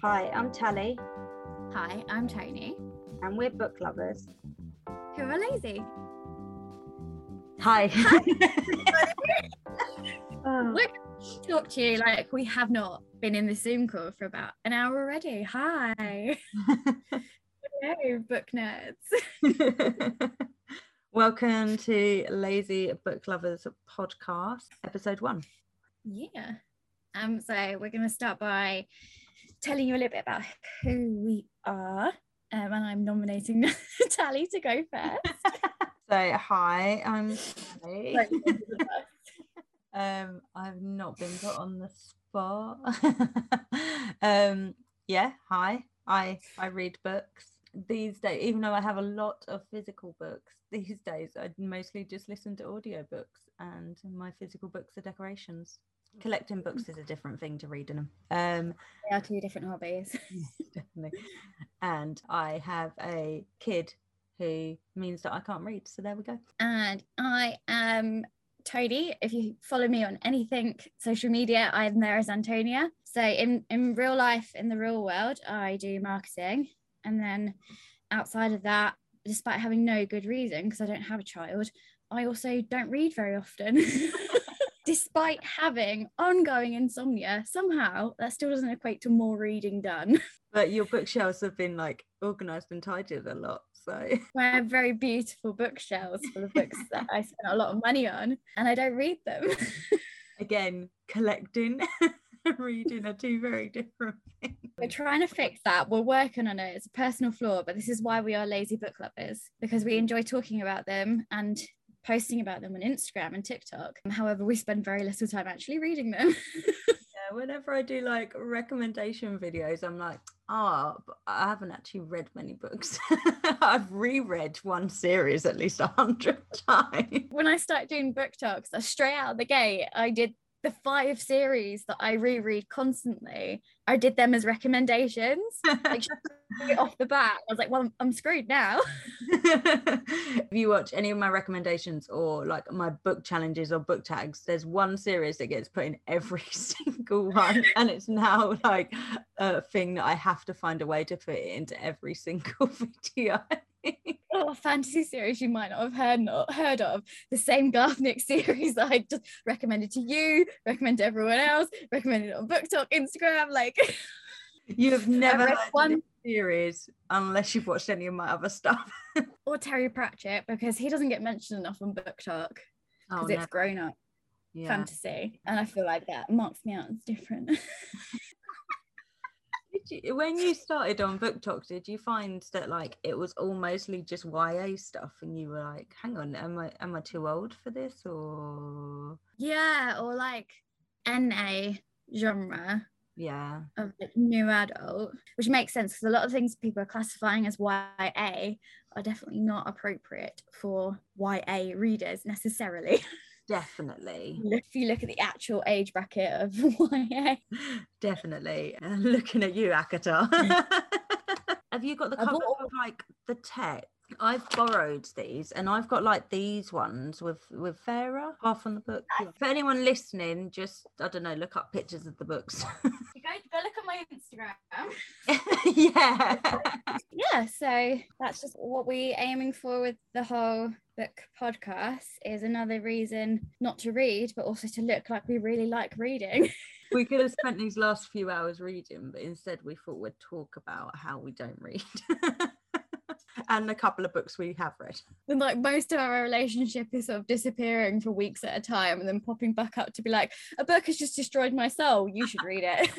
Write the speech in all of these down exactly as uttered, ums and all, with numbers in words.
Hi, I'm Tally. Hi, I'm Tony. And we're book lovers who are lazy. Hi. We're going to talk to you like we have not been in the Zoom call for about an hour already. Hi. Hello, book nerds. Welcome to Lazy Book Lovers podcast, episode one. Yeah. Um. So we're going to start by telling you a little bit about who we are, um, and I'm nominating Tally to go first. So hi, I'm Tally. um, I've not been put on the spot. um, yeah, hi. I I read books these days, even though I have a lot of physical books these days. I mostly just listen to audiobooks, and my physical books are decorations. Collecting books is a different thing to reading them. Um, they are two different hobbies. Definitely. And I have a kid who means that I can't read, so there we go. And I am Tony. If you follow me on anything social media, I'm there as Antonia. So in, in real life, in the real world, I do marketing. And then outside of that, despite having no good reason, because I don't have a child, I also don't read very often. Despite having ongoing insomnia, somehow that still doesn't equate to more reading done. But your bookshelves have been like organised and tidied a lot, so. I have very beautiful bookshelves for the books that I spent a lot of money on, and I don't read them. Again, collecting and reading are two very different things. We're trying to fix that. We're working on it. It's a personal flaw, but this is why we are lazy book lovers, because we enjoy talking about them and posting about them on Instagram and TikTok. However, we spend very little time actually reading them. Yeah, whenever I do like recommendation videos, I'm like, ah, oh, but I haven't actually read many books. I've reread one series at least a hundred times. When I start doing book talks, I straight out of the gate, I did the five series that I reread constantly. I did them as recommendations, like off the bat. I was like, well, I'm, I'm screwed now. If you watch any of my recommendations or like my book challenges or book tags, there's one series that gets put in every single one, and it's now like a thing that I have to find a way to put it into every single video. Oh, fantasy series you might not have heard not heard of. The same Garthnick series that I just recommended to you, recommend to everyone else, recommended on BookTok, Instagram. Like, you have never heard one of this series unless you've watched any of my other stuff. Or Terry Pratchett, because he doesn't get mentioned enough on BookTok because oh, it's no. grown up yeah. fantasy, and I feel like that marks me out as different. Did you, when you started on BookTok, did you find that like it was all mostly just Y A stuff, and you were like, hang on, am I am I too old for this? Or yeah, or like N A genre, yeah, of like new adult, which makes sense because a lot of things people are classifying as Y A are definitely not appropriate for Y A readers necessarily. Definitely. If you look at the actual age bracket of Y A. Definitely. Uh, looking at you, Akata. Have you got the cover bought- of like the text? I've borrowed these, and I've got like these ones with with Vera half on the book. Yeah. For anyone listening, just I don't know, look up pictures of the books. go go look at my Instagram. yeah. Yeah. So that's just what we're aiming for with the whole book podcast, is another reason not to read, but also to look like we really like reading. We could have spent these last few hours reading, but instead we thought we'd talk about how we don't read. And a couple of books we have read. And like most of our relationship is sort of disappearing for weeks at a time and then popping back up to be like, a book has just destroyed my soul, you should read it.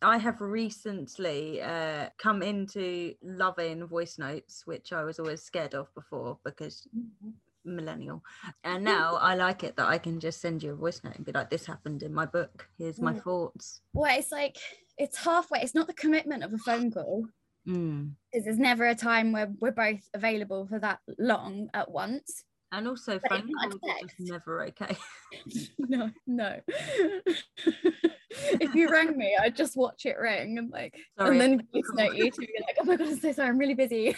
I have recently uh, come into loving voice notes, which I was always scared of before because mm-hmm. millennial. And now I like it that I can just send you a voice note and be like, this happened in my book, here's my mm. thoughts. Well, it's like, it's halfway, it's not the commitment of a phone call. Because mm. there's never a time where we're both available for that long at once. And also, phone calls are just never okay. No, no. If you rang me, I'd just watch it ring and like, Sorry, and then voice note you to be like, oh my God, I'm so sorry, I'm really busy.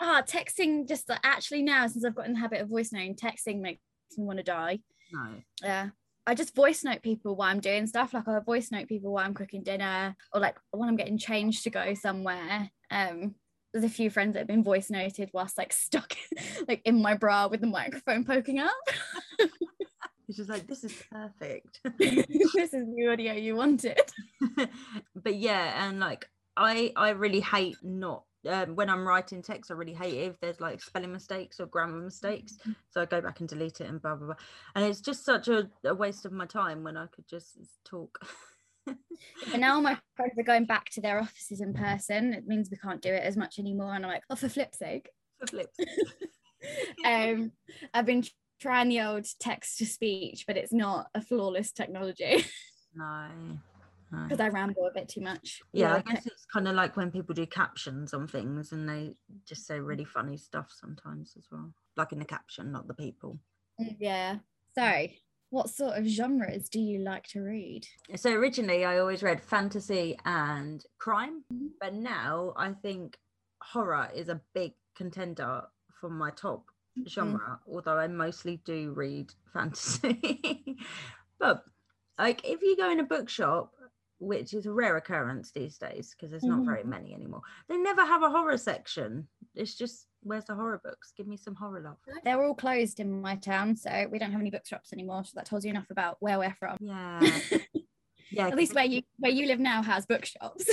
Ah, texting, just like, actually now, since I've gotten the habit of voice noting, texting makes me want to die. No. Yeah. I just voice note people while I'm doing stuff. Like I voice note people while I'm cooking dinner or like when I'm getting changed to go somewhere. Um, there's a few friends that have been voice noted whilst like stuck like in my bra with the microphone poking up. It's just like, this is perfect. This is the audio you wanted. But yeah, and like I I really hate not Um, when I'm writing text, I really hate it if there's like spelling mistakes or grammar mistakes, so I go back and delete it and blah blah blah, and it's just such a, a waste of my time when I could just talk. And now my friends are going back to their offices in person. It means we can't do it as much anymore, and I'm like, oh, for flip's sake, for flip's sake. um I've been trying the old text to speech, but it's not a flawless technology. No. Because I ramble a bit too much. Yeah, I guess it's kind of like when people do captions on things and they just say really funny stuff sometimes as well. Like in the caption, not the people. Yeah. So, what sort of genres do you like to read? So originally I always read fantasy and crime, but now I think horror is a big contender for my top mm-hmm. genre, although I mostly do read fantasy. But like if you go in a bookshop, which is a rare occurrence these days because there's not very many anymore. They never have a horror section. It's just, where's the horror books? Give me some horror love. They're all closed in my town, so we don't have any bookshops anymore. So that tells you enough about where we're from. Yeah, yeah. At least where you where you live now has bookshops.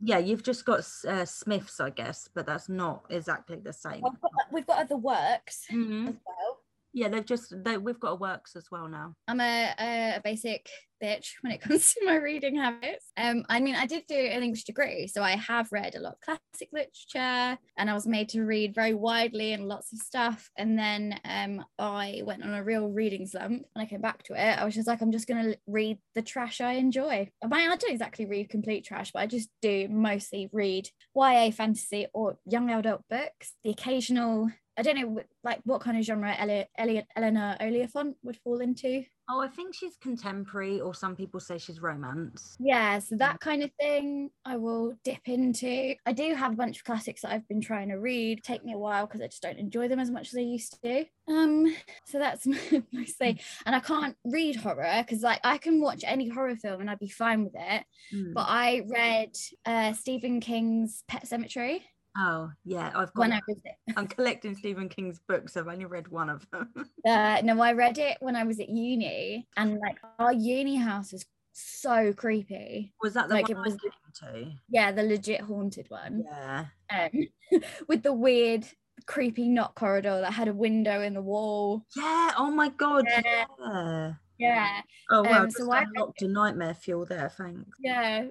Yeah, you've just got uh, Smiths, I guess, but that's not exactly the same. We've got, we've got other Works mm-hmm. as well. Yeah, they've just, they, we've got a Works as well now. I'm a, a basic bitch when it comes to my reading habits. Um, I mean, I did do an English degree, so I have read a lot of classic literature, and I was made to read very widely and lots of stuff. And then um, I went on a real reading slump. When I came back to it, I was just like, I'm just going to read the trash I enjoy. I mean, I don't exactly read complete trash, but I just do mostly read Y A fantasy or young adult books, the occasional... I don't know, like, what kind of genre Ele- Ele- Eleanor Oliphant would fall into. Oh, I think she's contemporary, or some people say she's romance. Yeah, so that kind of thing I will dip into. I do have a bunch of classics that I've been trying to read. Take me a while because I just don't enjoy them as much as I used to. Um, so that's mostly. And I can't read horror because, like, I can watch any horror film and I'd be fine with it. Mm. But I read uh, Stephen King's Pet Sematary. Oh, yeah, I've got. When I was it. I'm collecting Stephen King's books. I've only read one of them. Uh, no, I read it when I was at uni, and like our uni house was so creepy. Was that the like, one it was I came to? Yeah, the legit haunted one. Yeah. Um, with the weird, creepy knot corridor that had a window in the wall. Yeah. Oh my God. Yeah. yeah. Yeah. Oh wow! Um, so I unlocked a nightmare fuel there. Thanks. Yeah.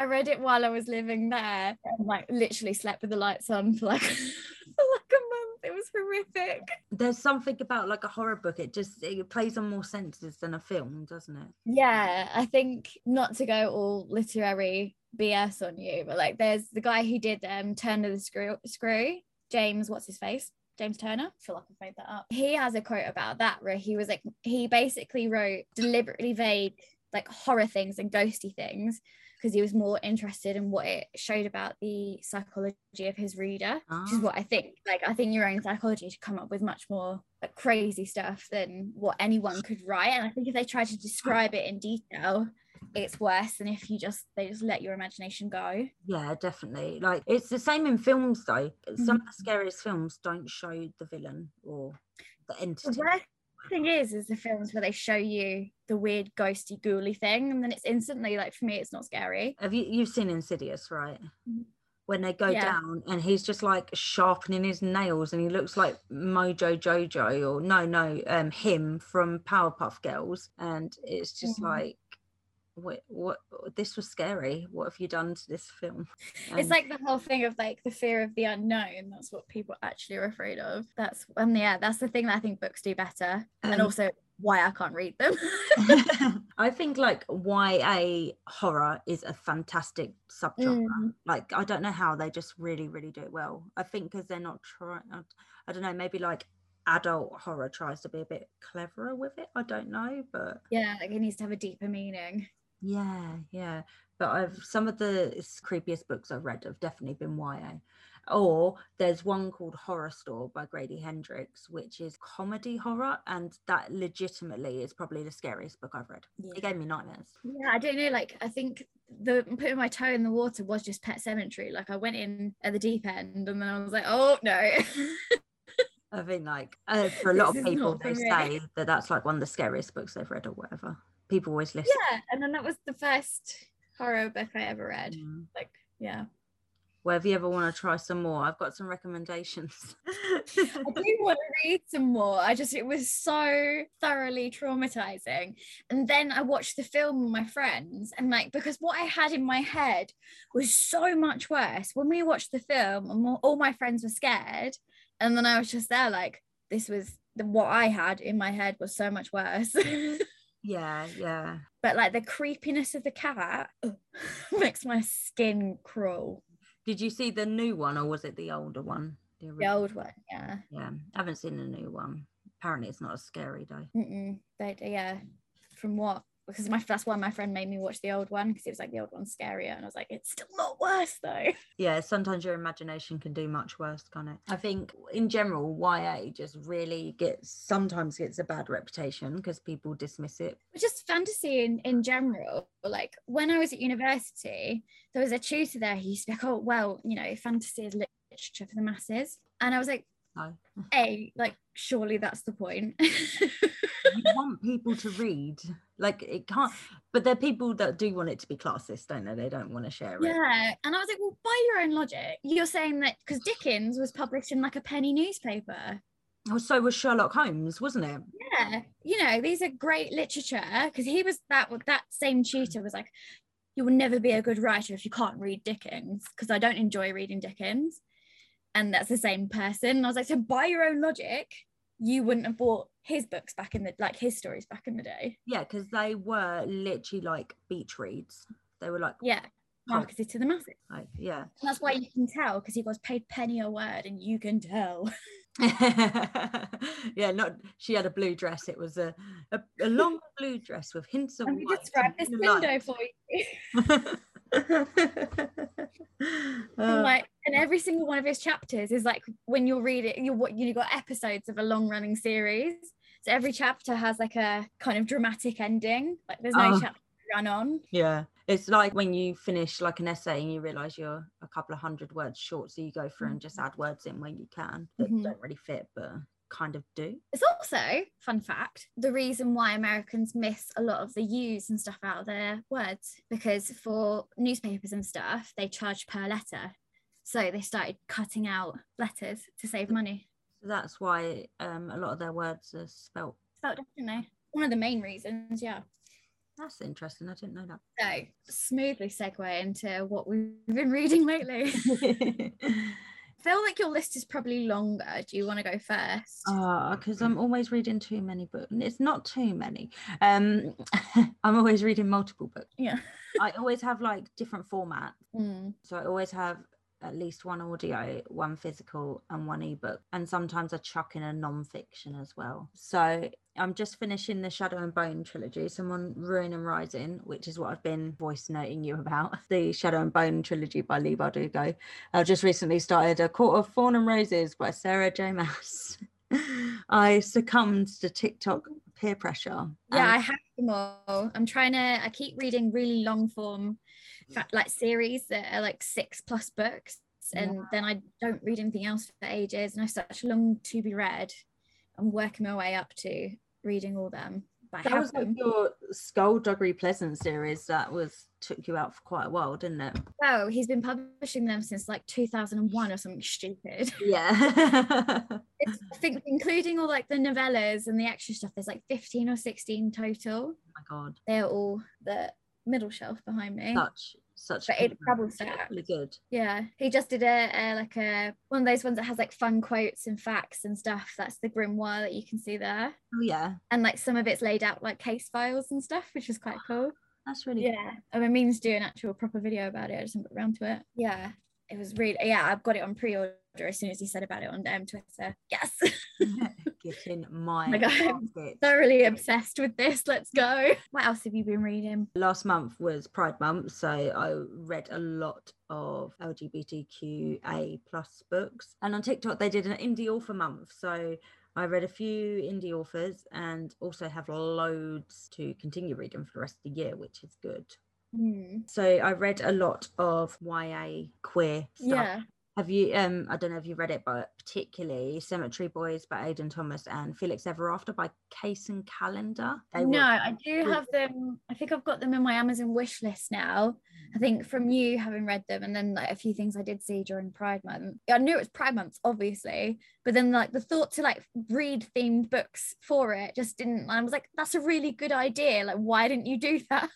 I read it while I was living there. And, like, literally slept with the lights on for like for like a month. It was horrific. There's something about like a horror book. It just it plays on more senses than a film, doesn't it? Yeah, I think, not to go all literary B S on you, but like there's the guy who did um, Turn of the Screw, Screw, James. What's his face? James Turner, I feel like I've made that up. He has a quote about that where he was like, he basically wrote deliberately vague, like horror things and ghosty things because he was more interested in what it showed about the psychology of his reader, oh. which is what I think. Like, I think your own psychology should come up with much more like crazy stuff than what anyone could write. And I think if they try to describe it in detail, it's worse than if you just they just let your imagination go. Yeah, definitely. Like, it's the same in films though. Some mm-hmm. of the scariest films don't show the villain or the entity. The worst thing is is the films where they show you the weird ghosty ghouly thing, and then it's instantly like, for me, it's not scary. Have you you've seen Insidious, right? Mm-hmm. When they go yeah. down and he's just like sharpening his nails and he looks like Mojo Jojo or no no um him from Powerpuff Girls, and it's just mm-hmm. like what, what this was scary, what have you done to this film? And it's like the whole thing of like the fear of the unknown. That's what people actually are afraid of. That's and yeah that's the thing that I think books do better, um, and also why I can't read them. I think like Y A horror is a fantastic subgenre. Mm. Like I don't know how they just really really do it well. I think because they're not trying, I don't know, maybe like adult horror tries to be a bit cleverer with it, I don't know, but yeah, like it needs to have a deeper meaning. Yeah, yeah. But I've some of the creepiest books I've read have definitely been Y A. Or there's one called Horror Store by Grady Hendrix, which is comedy horror, and that legitimately is probably the scariest book I've read. Yeah. It gave me nightmares. Yeah, I don't know, like I think the putting my toe in the water was just Pet Sematary. Like I went in at the deep end and then I was like, oh no. I think like uh, for a lot this of people they say that that's like one of the scariest books they've read or whatever. People always listen. Yeah, and then that was the first horror book I ever read. Mm. Like, yeah. Well, if you ever want to try some more, I've got some recommendations. I do want to read some more. I just, it was so thoroughly traumatizing. And then I watched the film with my friends, and like, because what I had in my head was so much worse. When we watched the film and all my friends were scared, and then I was just there like, this was, the, what I had in my head was so much worse. Yeah, yeah. But like the creepiness of the cat ugh, makes my skin crawl. Did you see the new one, or was it the older one? The, the old one, yeah. Yeah, I haven't seen the new one. Apparently it's not as scary, though. Mm-mm, but yeah, from what? Because my that's why my friend made me watch the old one, because it was like the old one's scarier, and I was like, it's still not worse, though. Yeah, sometimes your imagination can do much worse, can't it? I think, in general, Y A just really gets, sometimes gets a bad reputation because people dismiss it. But just fantasy in, in general. Like, when I was at university, there was a tutor there who used to be like, oh, well, you know, fantasy is literature for the masses. And I was like, no. A, like, surely that's the point. You want people to read, like it can't, but there are people that do want it to be classist, don't they? They don't want to share it. Yeah, and I was like, well, by your own logic, you're saying that because Dickens was published in like a penny newspaper. Oh, so was Sherlock Holmes, wasn't it? Yeah, you know, these are great literature, because he was that that same tutor was like, you will never be a good writer if you can't read Dickens, because I don't enjoy reading Dickens, and that's the same person. And I was like, so by your own logic, you wouldn't have bought his books back in the, like his stories back in the day. Yeah, because they were literally like beach reads. They were like, yeah, marketed oh. to the masses. Like, yeah. And that's why you can tell, because he was paid penny a word, and you can tell. Yeah, not, she had a blue dress. It was a, a, a long blue dress with hints of white. Let me describe this window for you. And like, and every single one of his chapters is like, when you're reading, you're what you got episodes of a long-running series, so every chapter has like a kind of dramatic ending, like there's no oh. chapter to run on. Yeah, it's like when you finish like an essay and you realize you're a couple of hundred words short, so you go through and just add words in where you can that mm-hmm. don't really fit but kind of do. It's also, fun fact, the reason why Americans miss a lot of the U's and stuff out of their words, because for newspapers and stuff they charge per letter, so they started cutting out letters to save money. That's why um, a lot of their words are spelt spelt differently. One of the main reasons. Yeah, that's interesting, I didn't know that. So smoothly segue into what we've been reading lately. I feel like your list is probably longer. Do you want to go first? Ah, uh, because I'm always reading too many books. It's not too many. Um, I'm always reading multiple books. Yeah. I always have like different formats. Mm. So I always have at least one audio, one physical, and one ebook. And sometimes I chuck in a non-fiction as well. So I'm just finishing the Shadow and Bone trilogy, someone Ruin and Rising, which is what I've been voice noting you about, the Shadow and Bone trilogy by Leigh Bardugo. I've just recently started A Court of Thorns and Roses by Sarah J. Maas. I succumbed to TikTok peer pressure. Yeah, I have them all. I'm trying to, I keep reading really long form, like series that are like six plus books, and yeah. then I don't read anything else for ages, and I have such long to be read. I'm working my way up to reading all them. But that was like your Skullduggery Pleasant series that was took you out for quite a while, didn't it? Oh, he's been publishing them since like two thousand one or something stupid. Yeah. It's, I think including all like the novellas and the extra stuff, there's like fifteen or sixteen total. Oh my god. They're all the middle shelf behind me. Such, such. But it's double stacked. Really good. Yeah, he just did a, a like a one of those ones that has like fun quotes and facts and stuff. That's the grimoire that you can see there. Oh yeah. And like some of it's laid out like case files and stuff, which is quite cool. That's really yeah. Cool. I mean, means to do an actual proper video about it. I just haven't got around to it. Yeah. It was really, yeah, I've got it on pre-order as soon as he said about it on um, Twitter. Yes. Get in my like, I'm thoroughly obsessed with this. Let's go. What else have you been reading? Last month was Pride Month, so I read a lot of L G B T Q A plus books. And on TikTok, they did an indie author month, so I read a few indie authors and also have loads to continue reading for the rest of the year, which is good. Mm. So I read a lot of Y A queer stuff. Yeah. Have you? Um, I don't know if you read it, but particularly Cemetery Boys by Aidan Thomas and Felix Ever After by Kacen Callender. They no, were- I do have them. I think I've got them in my Amazon wish list now. I think from you having read them, and then like a few things I did see during Pride Month. I knew it was Pride Month, obviously, but then like the thought to like read themed books for it just didn't. I was like, that's a really good idea. Like, why didn't you do that?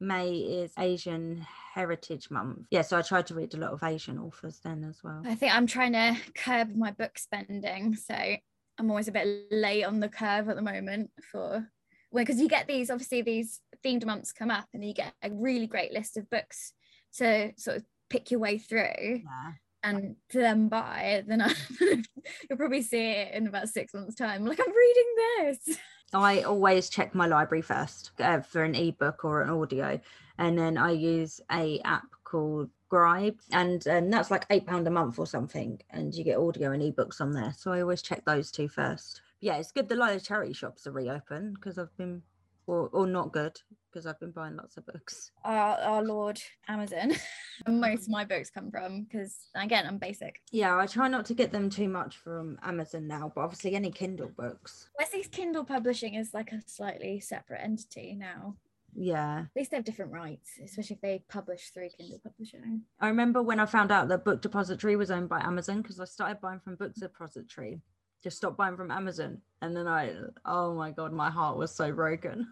May is Asian Heritage Month. Yeah, so I tried to read a lot of Asian authors then as well. I think I'm trying to curb my book spending, so I'm always a bit late on the curve at the moment for well, because you get these, obviously these themed months come up and you get a really great list of books to sort of pick your way through. Yeah. And to then buy, then I, you'll probably see it in about six months' time. Like, I'm reading this. I always check my library first uh, for an ebook or an audio, and then I use a app called Gribe, and, and that's like eight pound a month or something, and you get audio and ebooks on there. So I always check those two first. But yeah, it's good the local charity shops are reopened because I've been, or or not good because I've been buying lots of books. Our, our Lord Amazon, most of my books come from, because again I'm basic. Yeah, I try not to get them too much from Amazon now, but obviously any Kindle books. Westie's Kindle publishing is like a slightly separate entity now. Yeah, at least they have different rights, especially if they publish through Kindle publishing. I remember when I found out that Book Depository was owned by Amazon, because I started buying from Book Depository, just stopped buying from Amazon, and then I oh my god, my heart was so broken.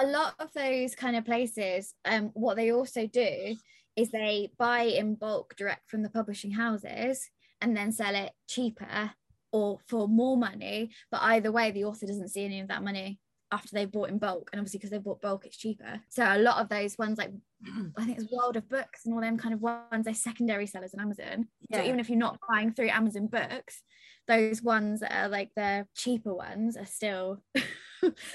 A lot of those kind of places, um what they also do is they buy in bulk direct from the publishing houses and then sell it cheaper or for more money, but either way the author doesn't see any of that money after they've bought in bulk, and obviously because they've bought bulk it's cheaper. So a lot of those ones, like I think it's World of Books and all them kind of ones, they're secondary sellers on Amazon. Yeah. So even if you're not buying through Amazon Books, those ones that are like the cheaper ones are still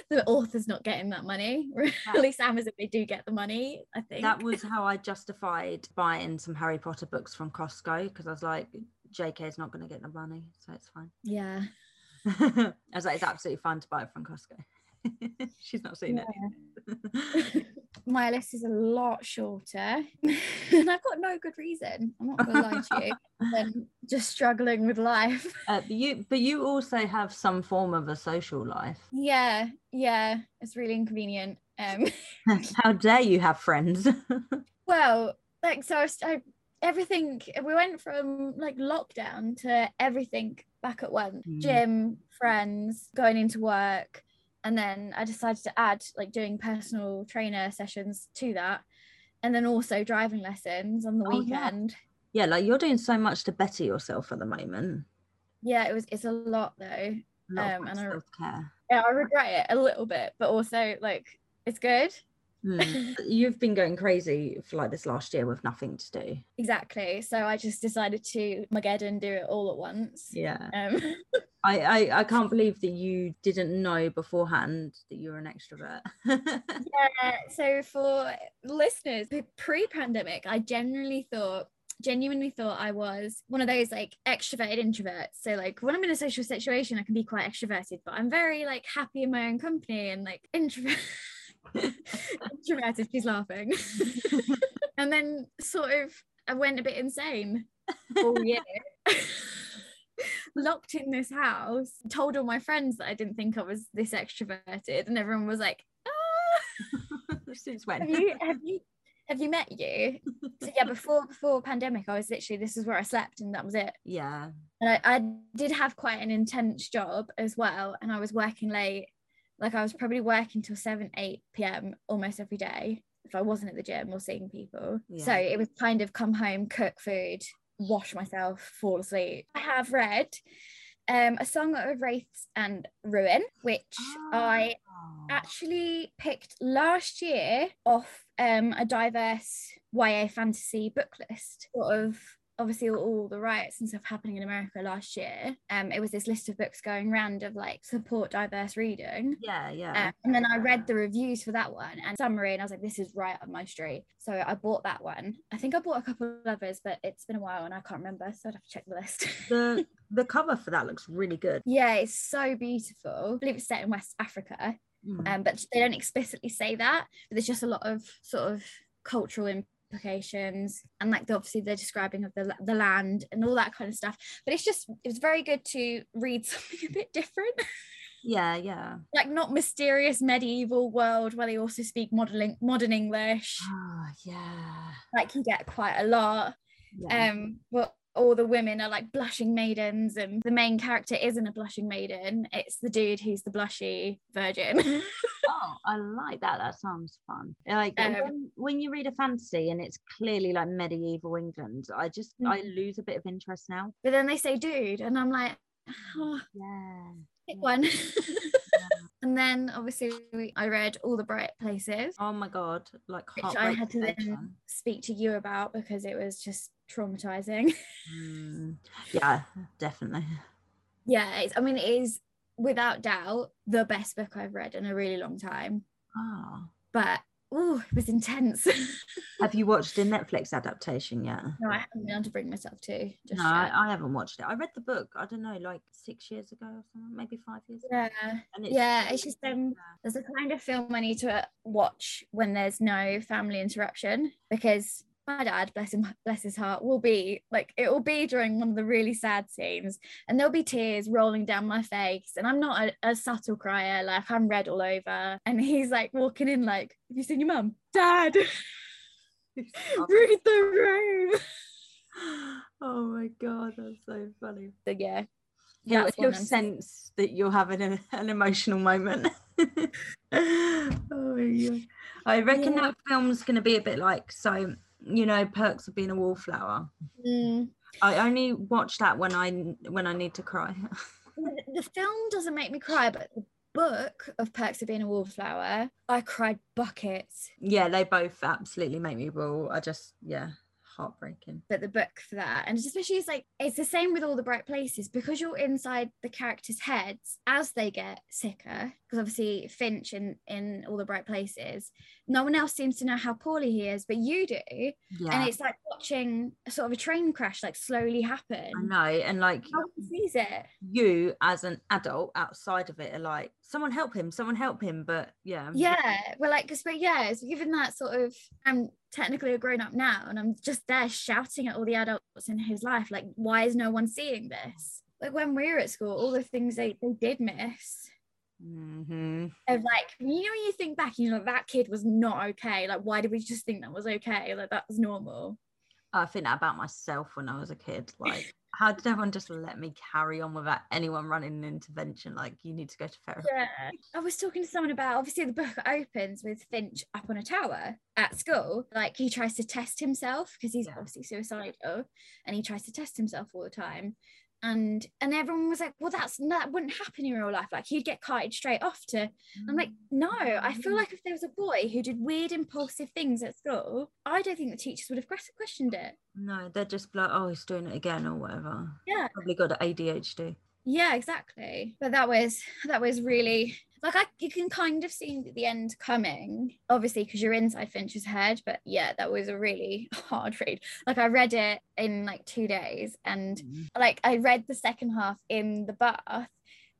the author's not getting that money. That, at least Amazon, they do get the money, I think. That was how I justified buying some Harry Potter books from Costco, because I was like, J K's not going to get the money, so it's fine. Yeah. I was like, it's absolutely fine to buy it from Costco. She's not seen yeah. it. My list is a lot shorter and I've got no good reason, I'm not gonna lie to you. I'm just struggling with life. uh, but you but you also have some form of a social life. Yeah, yeah, it's really inconvenient. Um how dare you have friends. Well, like, so I, I everything, we went from like lockdown to everything back at once. Mm. Gym, friends, going into work. And then I decided to add like doing personal trainer sessions to that. And then also driving lessons on the oh, weekend. Yeah. yeah, like you're doing so much to better yourself at the moment. Yeah, it was it's a lot though. A lot um, and I, self-care. Yeah, I regret it a little bit, but also like it's good. Mm. You've been going crazy for like this last year with nothing to do. Exactly. So I just decided to Mageddon do it all at once. Yeah. Um I, I, I can't believe that you didn't know beforehand that you were an extrovert. Yeah, so for listeners, pre-pandemic, I generally thought, genuinely thought I was one of those like extroverted introverts. So like when I'm in a social situation, I can be quite extroverted, but I'm very like happy in my own company and like introvert. Introverted, she's laughing. And then sort of I went a bit insane all year. Locked in this house, told all my friends that I didn't think I was this extroverted, and everyone was like, ah. Since when? Have you, have you have you met you? So yeah, before before pandemic, I was literally, this is where I slept and that was it. Yeah. And I, I did have quite an intense job as well, and I was working late Like, I was probably working till seven, eight p.m. almost every day if I wasn't at the gym or seeing people. Yeah. So it was kind of come home, cook food, wash myself, fall asleep. I have read um, A Song of Wraiths and Ruin, which oh. I actually picked last year off um, a diverse Y A fantasy book list, sort of. Obviously all the riots and stuff happening in America last year, um it was this list of books going round of like support diverse reading, yeah yeah um, and then I read the reviews for that one and summary, and I was like, this is right up my street, so I bought that one. I think I bought a couple of others, but it's been a while and I can't remember, so I'd have to check the list. the the cover for that looks really good. Yeah, it's so beautiful. I believe it's set in West Africa, mm. um but they don't explicitly say that, but there's just a lot of sort of cultural impact implications and like the, obviously the describing of the, the land and all that kind of stuff. But it's just, it was very good to read something a bit different. Yeah, yeah. Like not mysterious medieval world where they also speak modeling modern English. Oh, yeah. Like you get quite a lot. Yeah. Um, but all the women are like blushing maidens, and the main character isn't a blushing maiden. It's the dude who's the blushy virgin. Oh, I like that. That sounds fun. Like um, when, when you read a fantasy and it's clearly like medieval England, I just mm-hmm. I lose a bit of interest now. But then they say dude, and I'm like, oh, yeah, pick one. Yeah. And then obviously we, I read All the Bright Places. Oh my god, like which I had to then speak to you about because it was just traumatizing. Mm, yeah, definitely. Yeah, it's, I mean, it is without doubt the best book I've read in a really long time. Oh. But oh, it was intense. Have you watched the Netflix adaptation yet? No, I haven't been able to bring myself to. Just no, I, I haven't watched it. I read the book, I don't know, like six years ago or something, maybe five years ago. Yeah, and it's, yeah, it's just, um, there's a kind of film I need to watch when there's no family interruption, because my dad, bless him, bless his heart, will be like, it will be during one of the really sad scenes, and there'll be tears rolling down my face, and I'm not a, a subtle crier, like I'm red all over, and he's like walking in like, have you seen your mum? Dad, read the room. Oh my god, that's so funny. So yeah, yeah, you'll sense that you're having a, an emotional moment. Oh my god, I reckon yeah. that film's gonna be a bit like, so you know, Perks of Being a Wallflower. Mm. I only watch that when I when I need to cry. The film doesn't make me cry, but the book of Perks of Being a Wallflower, I cried buckets. Yeah, they both absolutely make me bawl. I just, yeah, heartbreaking. But the book for that, and especially it's like, it's the same with All the Bright Places, because you're inside the characters' heads as they get sicker, because obviously Finch in in All the Bright Places, no one else seems to know how poorly he is, but you do. Yeah. And it's like watching a sort of a train crash like slowly happen. I know, and like no one sees it. You as an adult outside of it are like, someone help him, someone help him. But yeah, yeah, well, like, but yeah, it's given that sort of, I'm technically a grown up now, and I'm just there shouting at all the adults in his life, like, why is no one seeing this? Like when we were at school, all the things they, they did miss. Mm-hmm. Of like, you know, when you think back, you know, that kid was not okay. Like, why did we just think that was okay? Like, that was normal. I think that about myself when I was a kid. Like, how did everyone just let me carry on without anyone running an intervention? Like, you need to go to therapy. Yeah. I was talking to someone about, obviously the book opens with Finch up on a tower at school. Like, he tries to test himself because he's yeah. obviously suicidal, and he tries to test himself all the time. And and everyone was like, well, that's that wouldn't happen in real life. Like, he'd get kited straight off to. Mm-hmm. I'm like, no, I feel like if there was a boy who did weird, impulsive things at school, I don't think the teachers would have questioned it. No, they'd just be like, oh, he's doing it again or whatever. Yeah, probably got A D H D. Yeah, exactly. But that was that was really like, I you can kind of see the end coming, obviously, because you're inside Finch's head. But yeah, that was a really hard read. Like, I read it in like two days and mm. like I read the second half in the bath,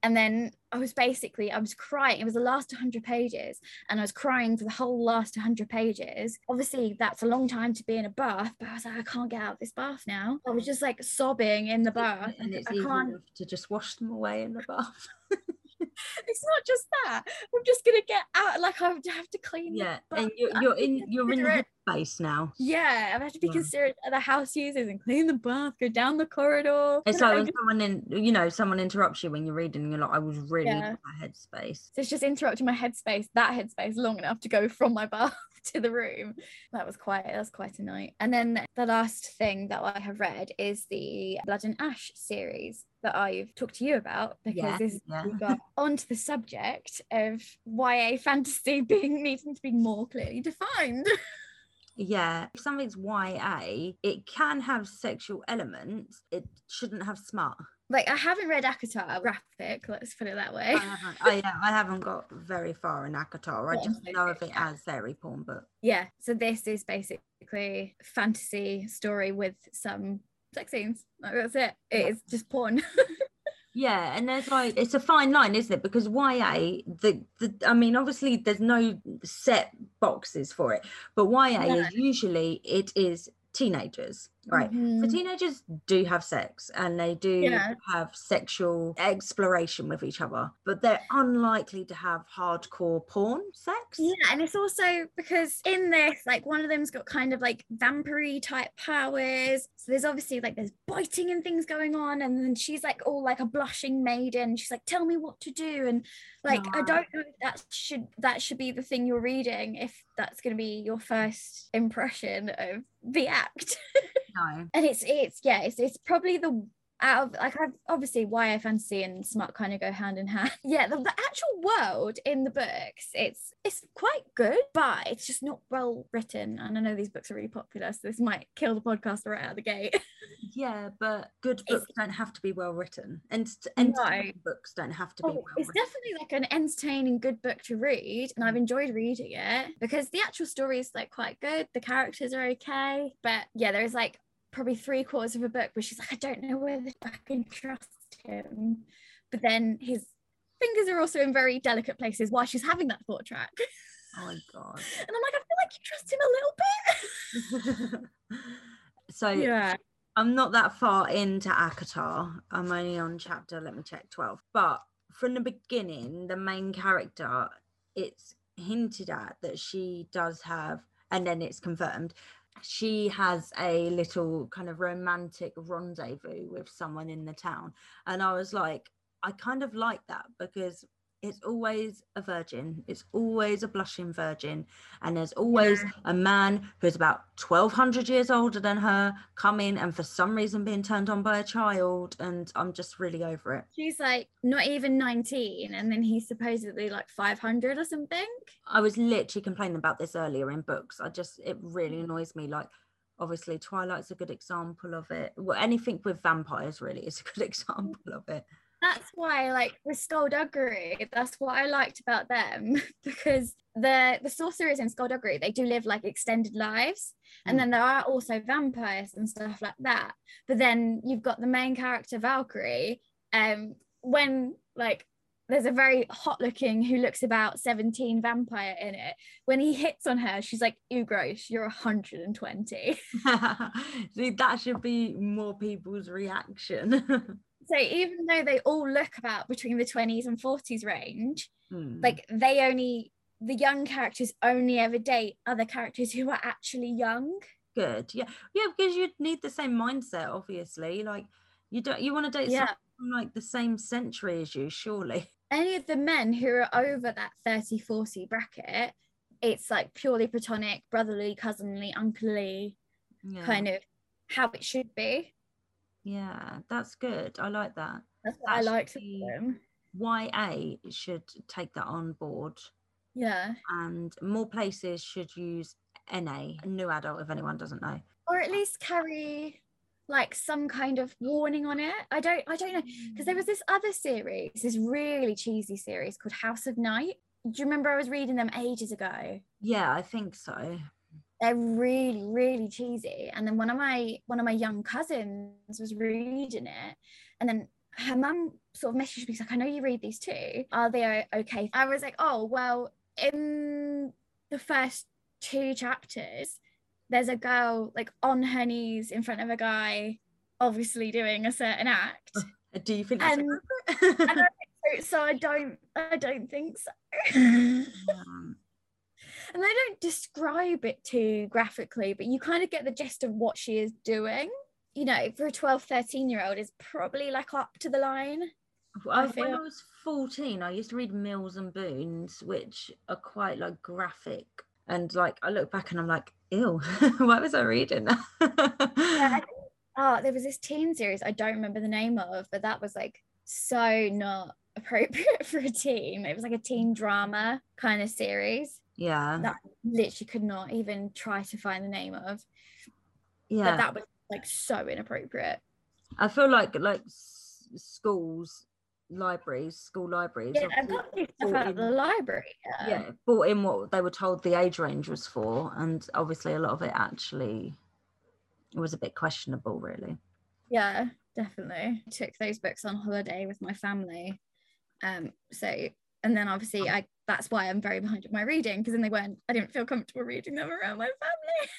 and then I was basically, I was crying. It was the last one hundred pages, and I was crying for the whole last one hundred pages. Obviously, that's a long time to be in a bath, but I was like, I can't get out of this bath now. I was just like sobbing in the bath. And it's I easy can't... to just wash them away in the bath. It's not just that. I'm just gonna get out. Like, I have to clean. Yeah, and you're, you're in you're in advice now. Yeah, I'm actually yeah. considerate of the house users and clean the bath, go down the corridor. It's like when someone in, you know, someone interrupts you when you're reading and you're like, I was really yeah. in my headspace. So it's just interrupting my headspace, that headspace long enough to go from my bath to the room. That was quite, that was quite a night. And then the last thing that I have read is the Blood and Ash series that I've talked to you about, because yeah, this yeah. we got onto the subject of Y A fantasy being needing to be more clearly defined. Yeah, if something's Y A, it can have sexual elements. It shouldn't have smart. Like, I haven't read ACOTAR graphic, let's put it that way. I haven't, I, yeah, I haven't got very far in ACOTAR. I just know of it as fairy porn, but... Yeah, so this is basically a fantasy story with some sex scenes. Like, that's it. It is just porn. Yeah, and there's like, it's a fine line, isn't it? Because Y A, the, the I mean, obviously there's no set boxes for it, but Y A no. is usually, it is teenagers, right? Mm-hmm. So teenagers do have sex and they do yeah. have sexual exploration with each other, but they're unlikely to have hardcore porn sex. Yeah, and it's also because in this, like, one of them's got kind of like vampire type powers, so there's obviously like there's biting and things going on, and then she's like all like a blushing maiden, she's like, tell me what to do, and like no. I don't know if that should that should be the thing you're reading, if that's going to be your first impression of the act. No. And it's it's yeah it's it's probably the out of like I've obviously Y A fantasy and smart kind of go hand in hand. Yeah, the, the actual world in the books, it's it's quite good, but it's just not well written. And I know these books are really popular, so this might kill the podcast right out of the gate. Yeah, but good books it's, don't have to be well written, and entertaining no. books don't have to be oh, well it's written. It's definitely like an entertaining good book to read, and I've enjoyed reading it because the actual story is like quite good, the characters are okay, but yeah, there's like probably three quarters of a book where she's like, I don't know whether I can trust him, but then his fingers are also in very delicate places while she's having that thought track. Oh my god. And I'm like, I feel like you trust him a little bit. So yeah, I'm not that far into ACOTAR, I'm only on chapter, let me check, twelve, but from the beginning, the main character, it's hinted at that she does have, and then it's confirmed, she has a little kind of romantic rendezvous with someone in the town. And I was like, I kind of like that, because it's always a virgin, it's always a blushing virgin, and there's always yeah. a man who's about twelve hundred years older than her coming and for some reason being turned on by a child, and I'm just really over it. She's like not even nineteen, and then he's supposedly like five hundred or something. I was literally complaining about this earlier in books. I just, it really annoys me. Like, obviously Twilight's a good example of it. Well, anything with vampires really is a good example of it. That's why, like, with Skullduggery, that's what I liked about them, because the the sorcerers in Skullduggery, they do live, like, extended lives, and mm. then there are also vampires and stuff like that. But then you've got the main character, Valkyrie, um, when, like, there's a very hot-looking who looks about seventeen vampire in it. When he hits on her, she's like, ew, gross, you're one hundred twenty. See, that should be more people's reaction. So even though they all look about between the twenties and forties range, mm. like they only, the young characters only ever date other characters who are actually young. Good, yeah. Yeah, because you need the same mindset, obviously. Like, you don't, you want to date yeah. someone from, like, the same century as you, surely. Any of the men who are over that thirty forty bracket, it's like purely platonic, brotherly, cousinly, unclely, yeah. kind of how it should be. Yeah, that's good. I like that. That's what that I liked them. Y A should take that on board. Yeah. And more places should use N A, new adult, if anyone doesn't know. Or at least carry like some kind of warning on it. I don't I don't know. Because there was this other series, this really cheesy series called House of Night. Do you remember I was reading them ages ago? Yeah, I think so. They're really, really cheesy. And then one of my one of my young cousins was reading it, and then her mum sort of messaged me, she's like, I know you read these too. Are they okay? I was like, oh, well, in the first two chapters, there's a girl like on her knees in front of a guy, obviously doing a certain act. Do you think that's appropriate? And I, so I don't I don't think so. Yeah. and they don't describe it too graphically, but you kind of get the gist of what she is doing. You know, for a twelve, thirteen year old is probably like up to the line. I, I when I was fourteen, I used to read Mills and Boons, which are quite like graphic, and like I look back and I'm like, ew, why was I reading that? Yeah, I think, oh, there was this teen series I don't remember the name of, but that was like so not appropriate for a teen. It was like a teen drama kind of series. Yeah, that I literally could not even try to find the name of. Yeah, but that was like so inappropriate. I feel like like s- schools. libraries school libraries yeah, I got this stuff out of the library. Yeah. Yeah, bought in what they were told the age range was for, and obviously a lot of it actually was a bit questionable, really. Yeah, definitely. I took those books on holiday with my family, um so and then obviously I that's why I'm very behind with my reading, because then they weren't I didn't feel comfortable reading them around my family.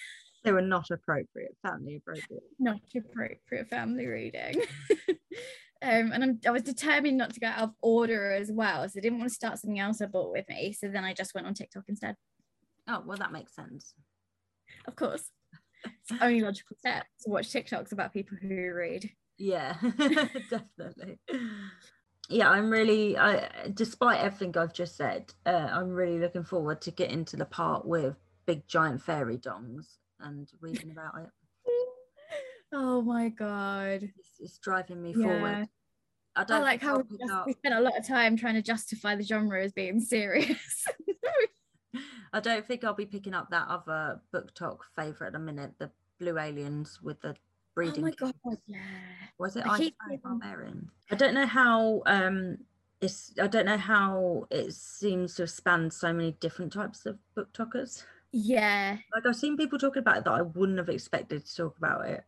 They were not appropriate family appropriate not appropriate family reading. Um, and I'm, I was determined not to go out of order as well, so I didn't want to start something else I bought with me, so then I just went on TikTok instead. Oh, well, that makes sense. Of course. It's the only logical step, to watch TikToks about people who read. Yeah, definitely. Yeah, I'm really, I, despite everything I've just said, uh, I'm really looking forward to getting to the part with big giant fairy dongs and reading about it. Oh my god, it's, it's driving me yeah. forward. I don't I like how we, just, we spent a lot of time trying to justify the genre as being serious. I don't think I'll be picking up that other BookTok favourite at the minute, the blue aliens with the breeding. Oh my god, kids. Yeah. Was it? I, I, keep barbarian? I don't know how. Um, it's I don't know how it seems to have spanned so many different types of BookTokers. Yeah, like I've seen people talking about it that I wouldn't have expected to talk about it.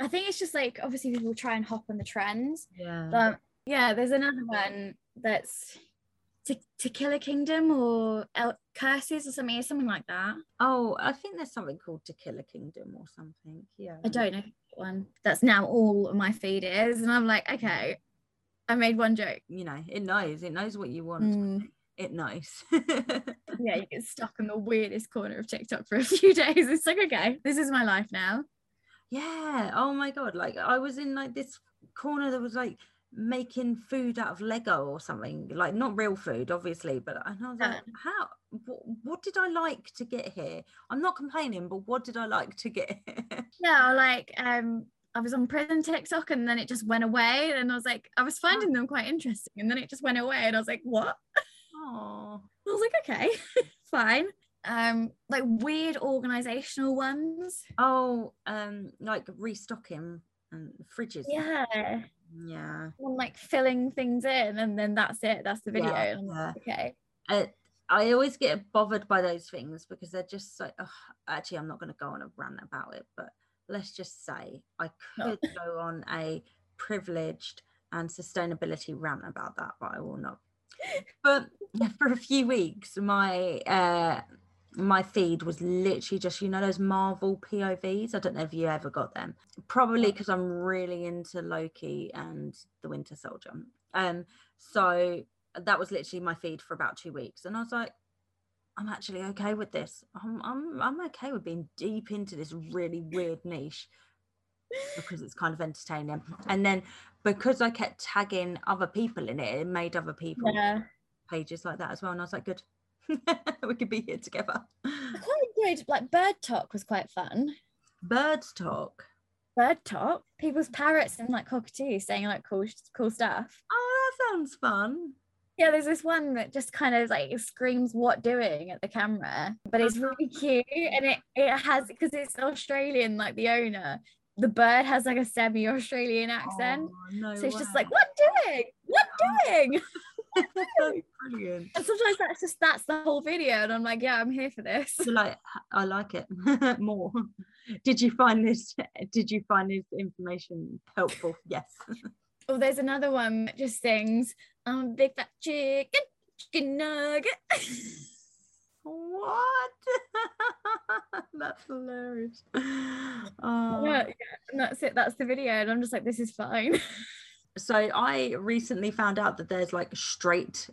I think it's just like, obviously people try and hop on the trends. Yeah. But yeah, there's another one that's to, to Kill a Kingdom or El- Curses or something, something like that. Oh, I think there's something called To Kill a Kingdom or something. Yeah. I don't know that one. That's now all my feed is, and I'm like, okay, I made one joke. You know, it knows. It knows what you want. Mm. It knows. Yeah, you get stuck in the weirdest corner of TikTok for a few days. It's like, okay, this is my life now. Yeah, oh my god, like I was in like this corner that was like making food out of Lego or something, like not real food obviously, but and I was like, how what, what did I like to get here? I'm not complaining, but what did I like to get here? Yeah, like um I was on prison TikTok and then it just went away, and I was like, I was finding them quite interesting, and then it just went away, and I was like, what? Oh, I was like, okay. Fine. Um like weird organizational ones. Oh, um like restocking and fridges. Yeah, yeah. And like filling things in, and then that's it, that's the video. Yeah, yeah. Okay. I, I always get bothered by those things because they're just like, oh, actually I'm not going to go on a rant about it, but let's just say I could go on a privileged and sustainability rant about that, but I will not. But for a few weeks my uh my feed was literally just, you know, those Marvel P O Vs. I don't know if you ever got them, probably because I'm really into Loki and the Winter Soldier. Um, so that was literally my feed for about two weeks. And I was like, I'm actually okay with this. I'm I'm I'm okay with being deep into this really weird niche because it's kind of entertaining. And then because I kept tagging other people in it, it made other people yeah. pages like that as well. And I was like, good. We could be here together. I quite enjoyed, like, bird talk was quite fun. Birds talk? Bird talk. People's parrots and, like, cockatoos saying, like, cool cool stuff. Oh, that sounds fun. Yeah, there's this one that just kind of, like, screams what doing at the camera, but it's really cute, and it, it has, because it's Australian, like, the owner, the bird has, like, a semi-Australian accent. Oh, no so it's way. Just like, what doing? What doing? Brilliant. And sometimes that's just that's the whole video, and I'm like, yeah, I'm here for this. You're like, I like it more. Did you find this? Did you find this information helpful? Yes. Oh, there's another one that just sings, "I'm a big fat chicken, chicken nugget." What? That's hilarious. Oh. Yeah, and that's it. That's the video, and I'm just like, this is fine. So I recently found out that there's like straight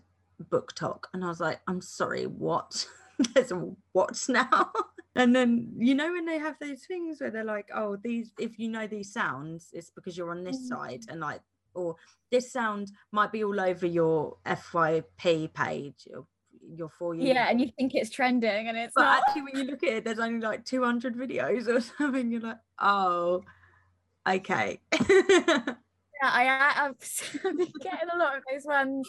BookTok, and I was like, I'm sorry, what? there's a what now? And then, you know, when they have those things where they're like, oh, these, if you know these sounds, it's because you're on this side, and like, or this sound might be all over your F Y P page, your, your for you. Yeah, and you think it's trending, and it's but not. Actually, when you look at it, there's only like two hundred videos or something. You're like, oh, okay. Yeah, I, I've been getting a lot of those ones.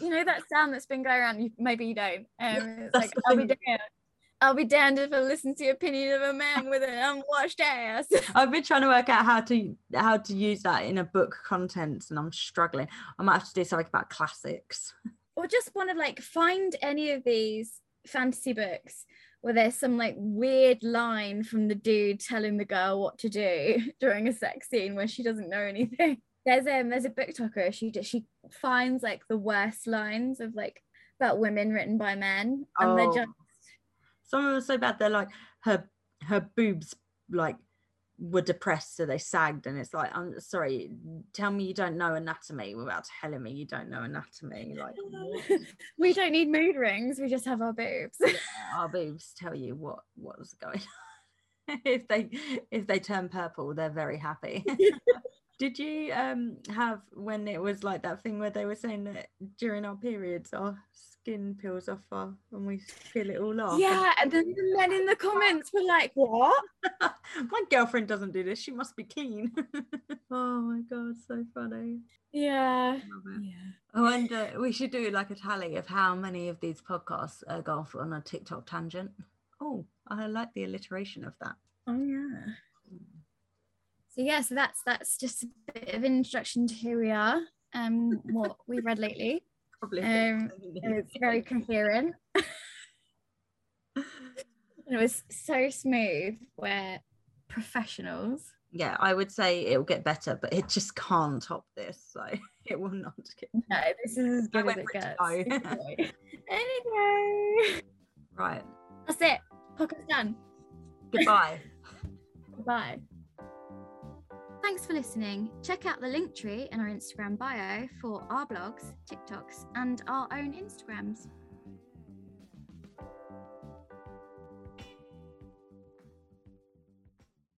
You know, that sound that's been going around, you, maybe you don't. Um, it's like, I'll be doing it. I'll be damned if I listen to the opinion of a man with an unwashed ass. I've been trying to work out how to how to use that in a book contents, and I'm struggling. I might have to do something about classics. Or just want to like find any of these fantasy books where there's some like weird line from the dude telling the girl what to do during a sex scene where she doesn't know anything. There's um there's a BookToker. She she finds like the worst lines of like about women written by men, and oh. they're just. Some of them are so bad, they're like, her her boobs like were depressed, so they sagged, and it's like, I'm sorry, tell me you don't know anatomy without telling me you don't know anatomy. Like, we don't need mood rings, we just have our boobs. Yeah, our boobs tell you what what was going on. if they if they turn purple, they're very happy. Did you um have, when it was like that thing where they were saying that during our periods our skin peels off our, and we peel it all off? Yeah, and then the men in the comments were like, what? My girlfriend doesn't do this, she must be clean. Oh my god, so funny. Yeah. yeah. I wonder, we should do like a tally of how many of these podcasts uh, go off on a TikTok tangent. Oh, I like the alliteration of that. Oh yeah. So yeah, so that's that's just a bit of an introduction to who we are, um, what we read lately. Probably. Um, it's very coherent. And it was so smooth. We're professionals. Yeah, I would say it'll get better, but it just can't top this. So it will not get better. No, this is as good as it gets. Anyway. anyway. Right. That's it. Podcast's done. Goodbye. Goodbye. Thanks for listening. Check out the link tree in our Instagram bio for our blogs, TikToks, and our own Instagrams.